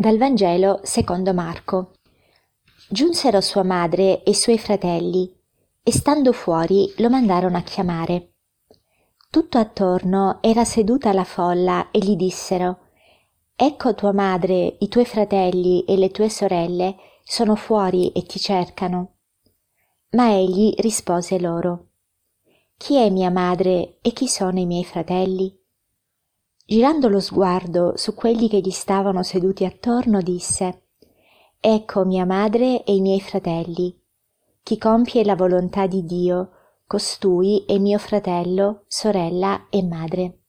Dal Vangelo secondo Marco. Giunsero sua madre e i suoi fratelli, e stando fuori lo mandarono a chiamare. Tutto attorno era seduta la folla e gli dissero: «Ecco tua madre, i tuoi fratelli e le tue sorelle sono fuori e ti cercano». Ma egli rispose loro: «Chi è mia madre e chi sono i miei fratelli?» Girando lo sguardo su quelli che gli stavano seduti attorno, disse: «Ecco mia madre e i miei fratelli. Chi compie la volontà di Dio, costui è mio fratello, sorella e madre».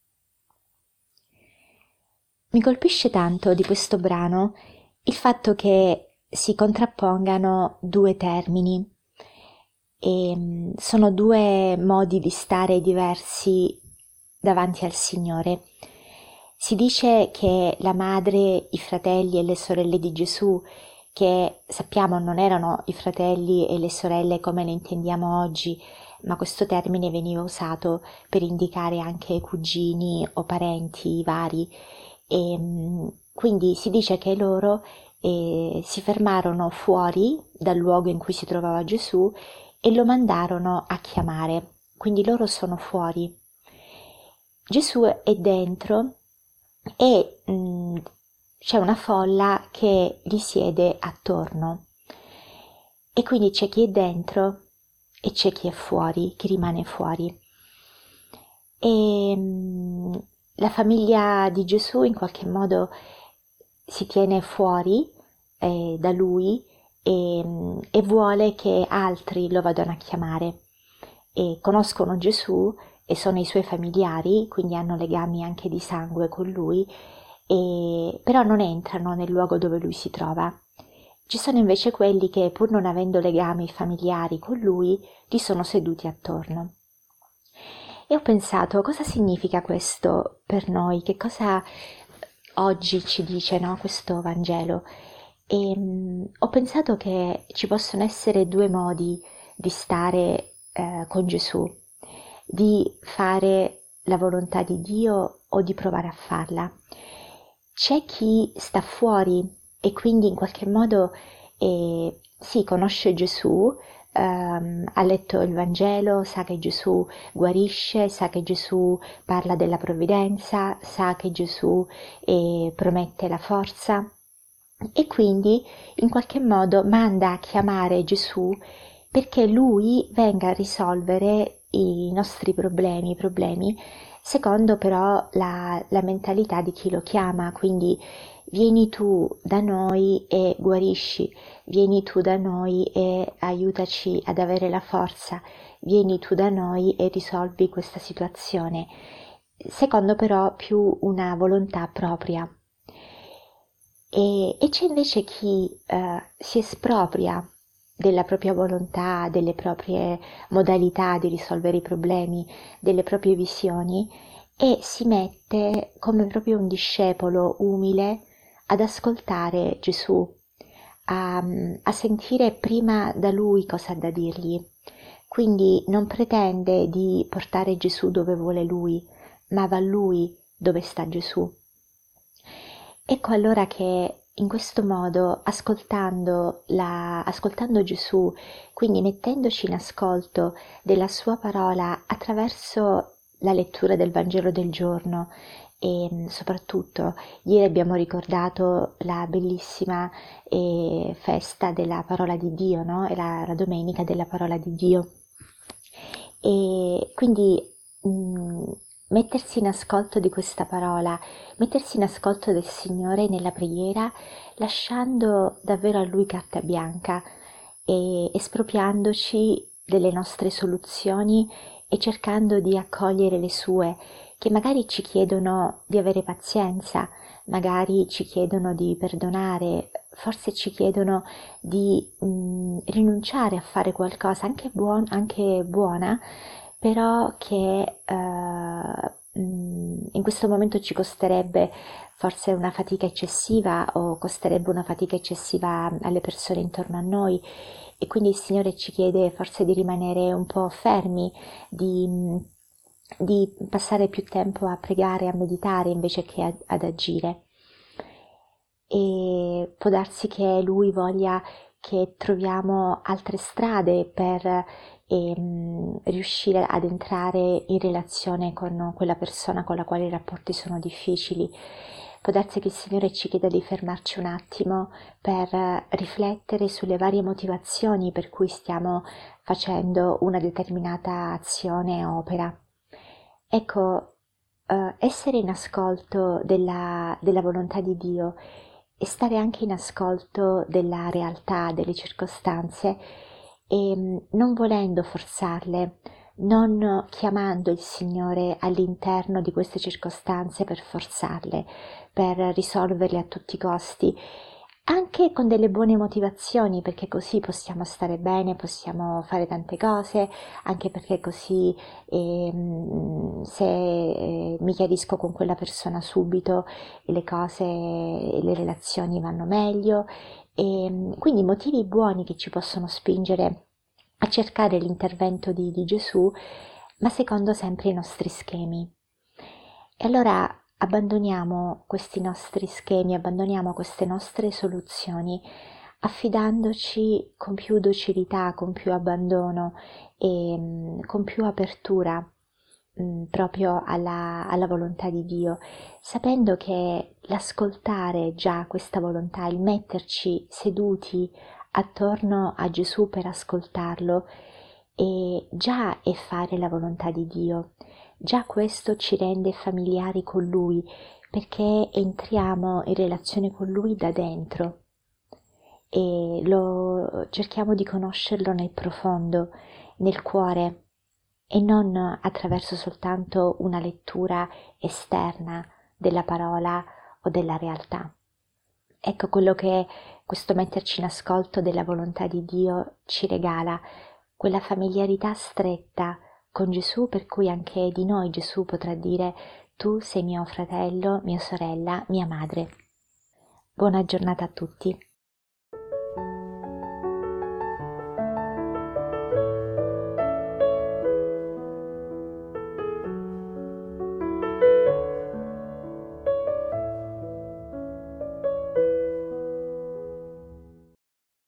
Mi colpisce tanto di questo brano il fatto che si contrappongano due termini. E sono due modi di stare diversi davanti al Signore. Si dice che la madre, i fratelli e le sorelle di Gesù, che sappiamo non erano i fratelli e le sorelle come le intendiamo oggi, ma questo termine veniva usato per indicare anche cugini o parenti vari, e quindi si dice che loro si fermarono fuori dal luogo in cui si trovava Gesù e lo mandarono a chiamare, quindi loro sono fuori. Gesù è dentro e c'è una folla che gli siede attorno, e quindi c'è chi è dentro e c'è chi è fuori, chi rimane fuori, e la famiglia di Gesù in qualche modo si tiene fuori da lui e vuole che altri lo vadano a chiamare, e conoscono Gesù e sono i suoi familiari, quindi hanno legami anche di sangue con lui, però non entrano nel luogo dove lui si trova. Ci sono invece quelli che, pur non avendo legami familiari con lui, gli sono seduti attorno. E ho pensato, cosa significa questo per noi? Che cosa oggi ci dice, no, questo Vangelo? E ho pensato che ci possono essere due modi di stare con Gesù, di fare la volontà di Dio o di provare a farla. C'è chi sta fuori e quindi in qualche modo conosce Gesù, ha letto il Vangelo, sa che Gesù guarisce, sa che Gesù parla della provvidenza, sa che Gesù promette la forza, e quindi in qualche modo manda a chiamare Gesù perché lui venga a risolvere i nostri problemi, secondo però la mentalità di chi lo chiama. Quindi vieni tu da noi e guarisci, vieni tu da noi e aiutaci ad avere la forza, vieni tu da noi e risolvi questa situazione, secondo però più una volontà propria. E c'è invece chi si espropria della propria volontà, delle proprie modalità di risolvere i problemi, delle proprie visioni, e si mette come proprio un discepolo umile ad ascoltare Gesù, a sentire prima da lui cosa ha da dirgli. Quindi non pretende di portare Gesù dove vuole lui, ma va lui dove sta Gesù. Ecco allora che in questo modo, ascoltando Gesù, quindi mettendoci in ascolto della sua parola attraverso la lettura del Vangelo del giorno, e soprattutto ieri abbiamo ricordato la bellissima festa della parola di Dio, no? E la domenica della parola di Dio, e quindi mettersi in ascolto di questa parola, mettersi in ascolto del Signore nella preghiera, lasciando davvero a Lui carta bianca, e espropriandoci delle nostre soluzioni e cercando di accogliere le sue, che magari ci chiedono di avere pazienza, magari ci chiedono di perdonare, forse ci chiedono di rinunciare a fare qualcosa, anche buona, però che in questo momento ci costerebbe forse una fatica eccessiva, o costerebbe una fatica eccessiva alle persone intorno a noi, e quindi il Signore ci chiede forse di rimanere un po' fermi, di passare più tempo a pregare, a meditare invece che ad agire. e può darsi che Lui voglia che troviamo altre strade per riuscire ad entrare in relazione con quella persona con la quale i rapporti sono difficili. Può darsi che il Signore ci chieda di fermarci un attimo per riflettere sulle varie motivazioni per cui stiamo facendo una determinata azione o opera. Ecco, essere in ascolto della volontà di Dio e stare anche in ascolto della realtà, delle circostanze, e non volendo forzarle, non chiamando il Signore all'interno di queste circostanze per forzarle, per risolverle a tutti i costi, anche con delle buone motivazioni, perché così possiamo stare bene, possiamo fare tante cose, anche perché così se mi chiarisco con quella persona subito le cose, le relazioni vanno meglio, e quindi motivi buoni che ci possono spingere a cercare l'intervento di Gesù, ma secondo sempre i nostri schemi. E allora abbandoniamo questi nostri schemi, abbandoniamo queste nostre soluzioni, affidandoci con più docilità, con più abbandono e con più apertura proprio alla volontà di Dio, sapendo che l'ascoltare già questa volontà, il metterci seduti attorno a Gesù per ascoltarlo, e già è fare la volontà di Dio. Già questo ci rende familiari con Lui, perché entriamo in relazione con Lui da dentro e cerchiamo di conoscerlo nel profondo, nel cuore, e non attraverso soltanto una lettura esterna della parola o della realtà. Ecco quello che questo metterci in ascolto della volontà di Dio ci regala, quella familiarità stretta con Gesù, per cui anche di noi Gesù potrà dire: tu sei mio fratello, mia sorella, mia madre. Buona giornata a tutti.